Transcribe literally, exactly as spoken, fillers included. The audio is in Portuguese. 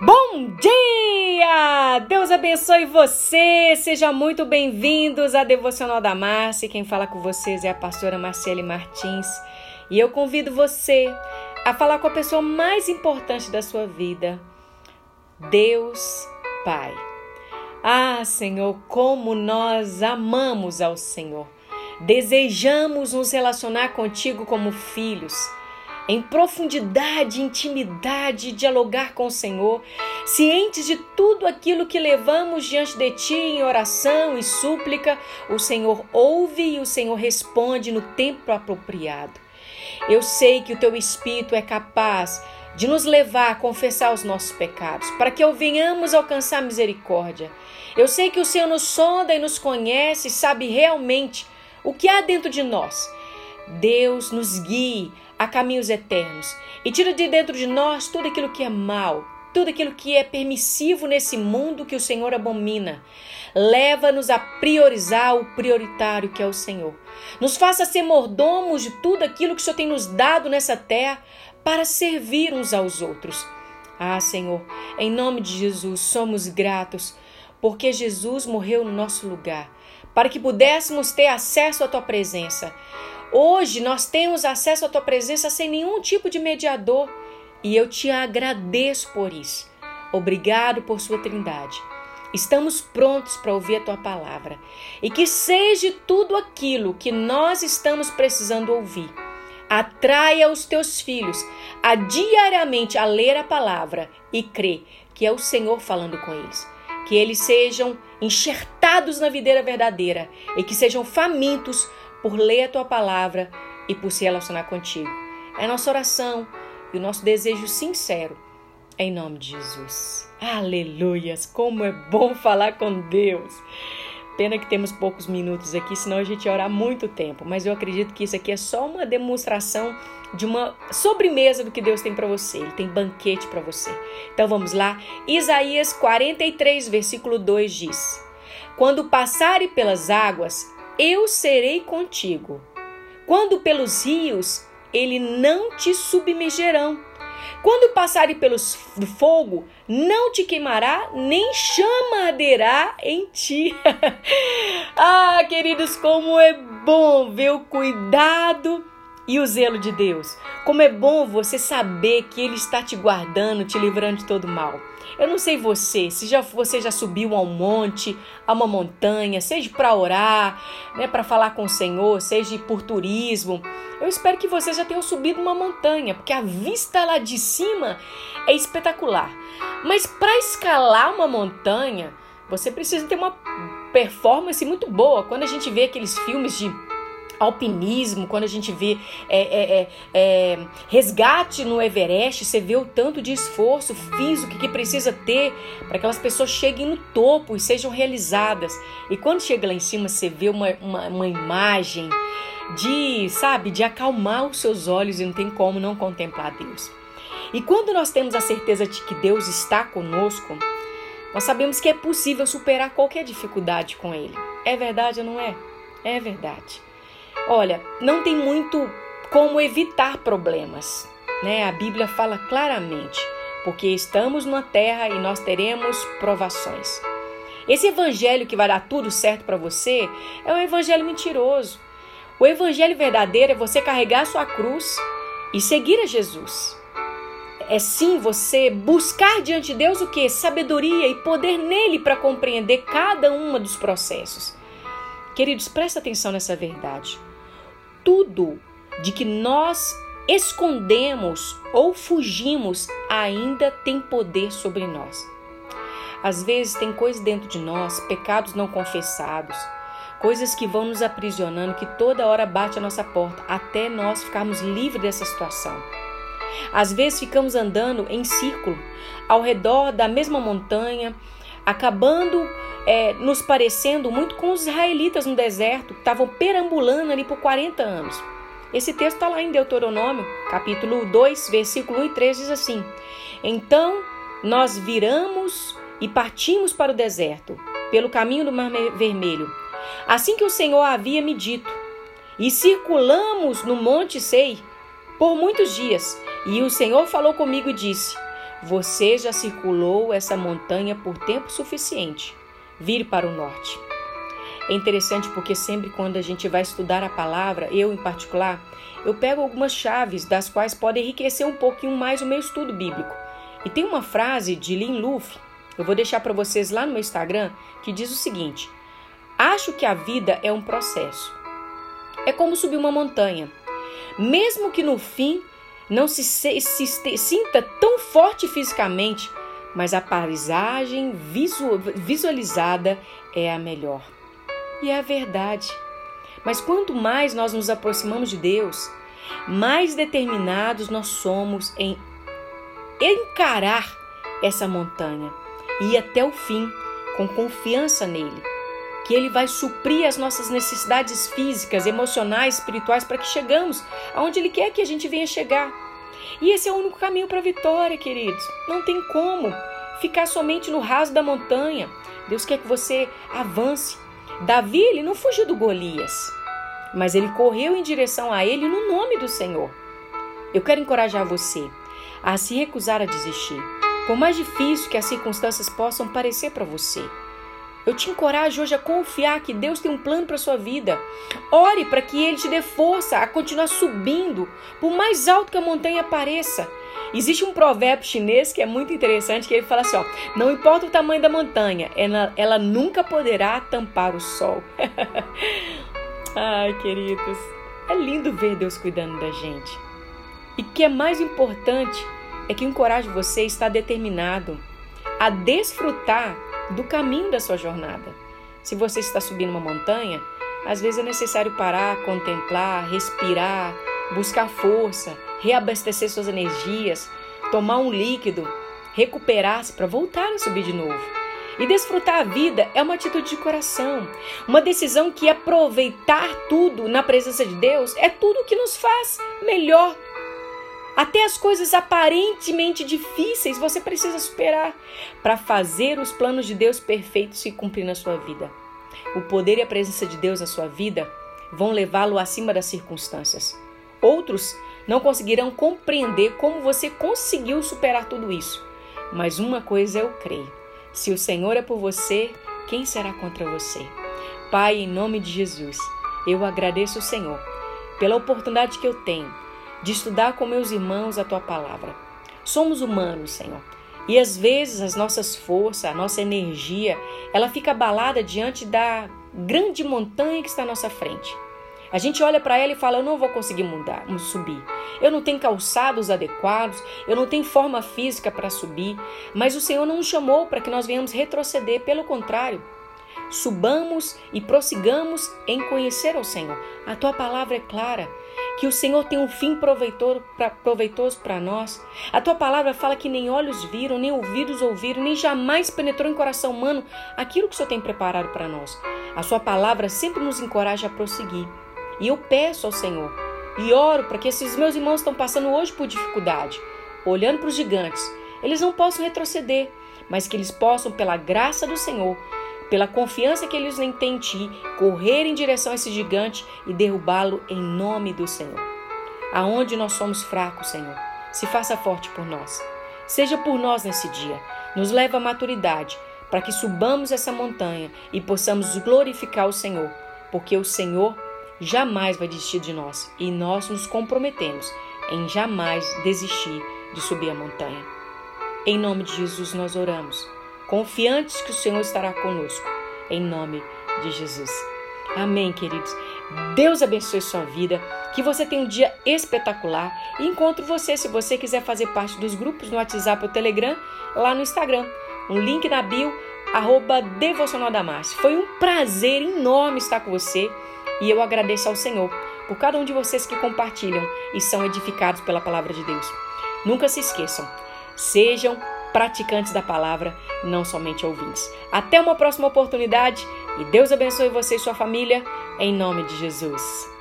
Bom dia! Deus abençoe você! Sejam muito bem-vindos à Devocional da Márcia. Quem fala com vocês é a pastora Marcielle Martins. E eu convido você a falar com a pessoa mais importante da sua vida, Deus Pai. Ah, Senhor, como nós amamos ao Senhor. Desejamos nos relacionar contigo como filhos. Em profundidade, intimidade, dialogar com o Senhor, cientes de tudo aquilo que levamos diante de Ti em oração e súplica, o Senhor ouve e o Senhor responde no tempo apropriado. Eu sei que o Teu Espírito é capaz de nos levar a confessar os nossos pecados, para que venhamos alcançar misericórdia. Eu sei que o Senhor nos sonda e nos conhece, sabe realmente o que há dentro de nós. Deus nos guie a caminhos eternos e tira de dentro de nós tudo aquilo que é mal, tudo aquilo que é permissivo nesse mundo que o Senhor abomina. Leva-nos a priorizar o prioritário que é o Senhor. Nos faça ser mordomos de tudo aquilo que o Senhor tem nos dado nessa terra para servir uns aos outros. Ah, Senhor, em nome de Jesus, somos gratos porque Jesus morreu no nosso lugar, para que pudéssemos ter acesso à Tua presença. Hoje nós temos acesso à Tua presença sem nenhum tipo de mediador e eu Te agradeço por isso. Obrigado por Sua trindade. Estamos prontos para ouvir a Tua palavra e que seja tudo aquilo que nós estamos precisando ouvir. Atraia os Teus filhos a diariamente a ler a palavra e crer que é o Senhor falando com eles. Que eles sejam enxertados na videira verdadeira e que sejam famintos por ler a Tua palavra e por se relacionar contigo. É a nossa oração e o nosso desejo sincero, em nome de Jesus. Aleluias, como é bom falar com Deus. Pena que temos poucos minutos aqui, senão a gente ia orar muito tempo, mas eu acredito que isso aqui é só uma demonstração de uma sobremesa do que Deus tem para você. Ele tem banquete para você. Então vamos lá, Isaías quarenta e três, versículo dois diz: quando passare pelas águas, eu serei contigo. Quando pelos rios, ele não te submergerão. Quando passare pelo fogo, não te queimará, nem chama arderá em ti. Ah, queridos, como é bom ver o cuidado e o zelo de Deus. Como é bom você saber que Ele está te guardando, te livrando de todo mal. Eu não sei você, se já, você já subiu a um monte, a uma montanha, seja para orar, né, para falar com o Senhor, seja por turismo. Eu espero que você já tenha subido uma montanha, porque a vista lá de cima é espetacular. Mas para escalar uma montanha, você precisa ter uma performance muito boa. Quando a gente vê aqueles filmes de alpinismo, quando a gente vê é, é, é, resgate no Everest, você vê o tanto de esforço físico que precisa ter para que aquelas pessoas cheguem no topo e sejam realizadas. E quando chega lá em cima, você vê uma, uma, uma imagem de, sabe, de acalmar os seus olhos e não tem como não contemplar Deus. E quando nós temos a certeza de que Deus está conosco, nós sabemos que é possível superar qualquer dificuldade com Ele. É verdade ou não é? É verdade. Olha, não tem muito como evitar problemas, né? A Bíblia fala claramente, porque estamos na terra e nós teremos provações. Esse evangelho que vai dar tudo certo para você é um evangelho mentiroso. O evangelho verdadeiro é você carregar a sua cruz e seguir a Jesus. É sim você buscar diante de Deus o quê? Sabedoria e poder nele para compreender cada um dos processos. Queridos, presta atenção nessa verdade. Tudo de que nós escondemos ou fugimos ainda tem poder sobre nós. Às vezes tem coisas dentro de nós, pecados não confessados, coisas que vão nos aprisionando, que toda hora bate a nossa porta, até nós ficarmos livres dessa situação. Às vezes ficamos andando em círculo, ao redor da mesma montanha, acabando é, nos parecendo muito com os israelitas no deserto, que estavam perambulando ali por quarenta anos. Esse texto está lá em Deuteronômio, capítulo dois, versículo um e três, diz assim: então nós viramos e partimos para o deserto, pelo caminho do Mar Vermelho, assim que o Senhor havia me dito, e circulamos no Monte Sei por muitos dias, e o Senhor falou comigo e disse: Você já circulou essa montanha por tempo suficiente. Vire para o norte. É interessante porque sempre quando a gente vai estudar a palavra, eu em particular, eu pego algumas chaves das quais podem enriquecer um pouquinho mais o meu estudo bíblico. E tem uma frase de Lin Luffy, eu vou deixar para vocês lá no meu Instagram, que diz o seguinte: acho que a vida é um processo. É como subir uma montanha. Mesmo que no fim não se, se, se, se sinta tão forte fisicamente, mas a paisagem visual, visualizada é a melhor. E é a verdade. Mas quanto mais nós nos aproximamos de Deus, mais determinados nós somos em encarar essa montanha e ir até o fim com confiança nele, que ele vai suprir as nossas necessidades físicas, emocionais, espirituais, para que chegamos aonde ele quer que a gente venha chegar. E esse é o único caminho para a vitória, queridos. Não tem como ficar somente no raso da montanha. Deus quer que você avance. Davi, ele não fugiu do Golias, mas ele correu em direção a ele no nome do Senhor. Eu quero encorajar você a se recusar a desistir, por mais difícil que as circunstâncias possam parecer para você. Eu te encorajo hoje a confiar que Deus tem um plano para a sua vida. Ore para que Ele te dê força a continuar subindo, por mais alto que a montanha pareça. Existe um provérbio chinês que é muito interessante, que ele fala assim, ó, não importa o tamanho da montanha, ela, ela nunca poderá tampar o sol. Ai, queridos, é lindo ver Deus cuidando da gente. E o que é mais importante é que eu encorajo você a estar determinado a desfrutar do caminho da sua jornada. Se você está subindo uma montanha, às vezes é necessário parar, contemplar, respirar, buscar força, reabastecer suas energias, tomar um líquido, recuperar-se para voltar a subir de novo. E desfrutar a vida é uma atitude de coração, uma decisão que aproveitar tudo na presença de Deus é tudo que nos faz melhor. Até as coisas aparentemente difíceis você precisa superar para fazer os planos de Deus perfeitos se cumprir na sua vida. O poder e a presença de Deus na sua vida vão levá-lo acima das circunstâncias. Outros não conseguirão compreender como você conseguiu superar tudo isso. Mas uma coisa eu creio: se o Senhor é por você, quem será contra você? Pai, em nome de Jesus, eu agradeço ao Senhor pela oportunidade que eu tenho de estudar com meus irmãos a Tua Palavra. Somos humanos, Senhor, e às vezes as nossas forças, a nossa energia, ela fica abalada diante da grande montanha que está à nossa frente. A gente olha para ela e fala, eu não vou conseguir mudar, subir. Eu não tenho calçados adequados, eu não tenho forma física para subir. Mas o Senhor não nos chamou para que nós venhamos retroceder, pelo contrário. Subamos e prossigamos em conhecer ao Senhor. A Tua Palavra é clara, que o Senhor tem um fim proveitoso para nós. A Tua Palavra fala que nem olhos viram, nem ouvidos ouviram, nem jamais penetrou em coração humano aquilo que o Senhor tem preparado para nós. A Sua Palavra sempre nos encoraja a prosseguir. E eu peço ao Senhor e oro para que esses meus irmãos estão passando hoje por dificuldade, olhando para os gigantes, eles não possam retroceder, mas que eles possam, pela graça do Senhor, pela confiança que eles têm em Ti, correr em direção a esse gigante e derrubá-lo em nome do Senhor. Aonde nós somos fracos, Senhor, se faça forte por nós. Seja por nós nesse dia, nos leva à maturidade, para que subamos essa montanha e possamos glorificar o Senhor, porque o Senhor jamais vai desistir de nós e nós nos comprometemos em jamais desistir de subir a montanha. Em nome de Jesus nós oramos, confiantes que o Senhor estará conosco, em nome de Jesus. Amém, queridos. Deus abençoe sua vida, que você tenha um dia espetacular e encontro você se você quiser fazer parte dos grupos no WhatsApp ou Telegram, lá no Instagram, um link na bio, arroba Devocional da Márcia. Foi um prazer enorme estar com você. E eu agradeço ao Senhor por cada um de vocês que compartilham e são edificados pela palavra de Deus. Nunca se esqueçam, sejam praticantes da palavra, não somente ouvintes. Até uma próxima oportunidade e Deus abençoe você e sua família, em nome de Jesus.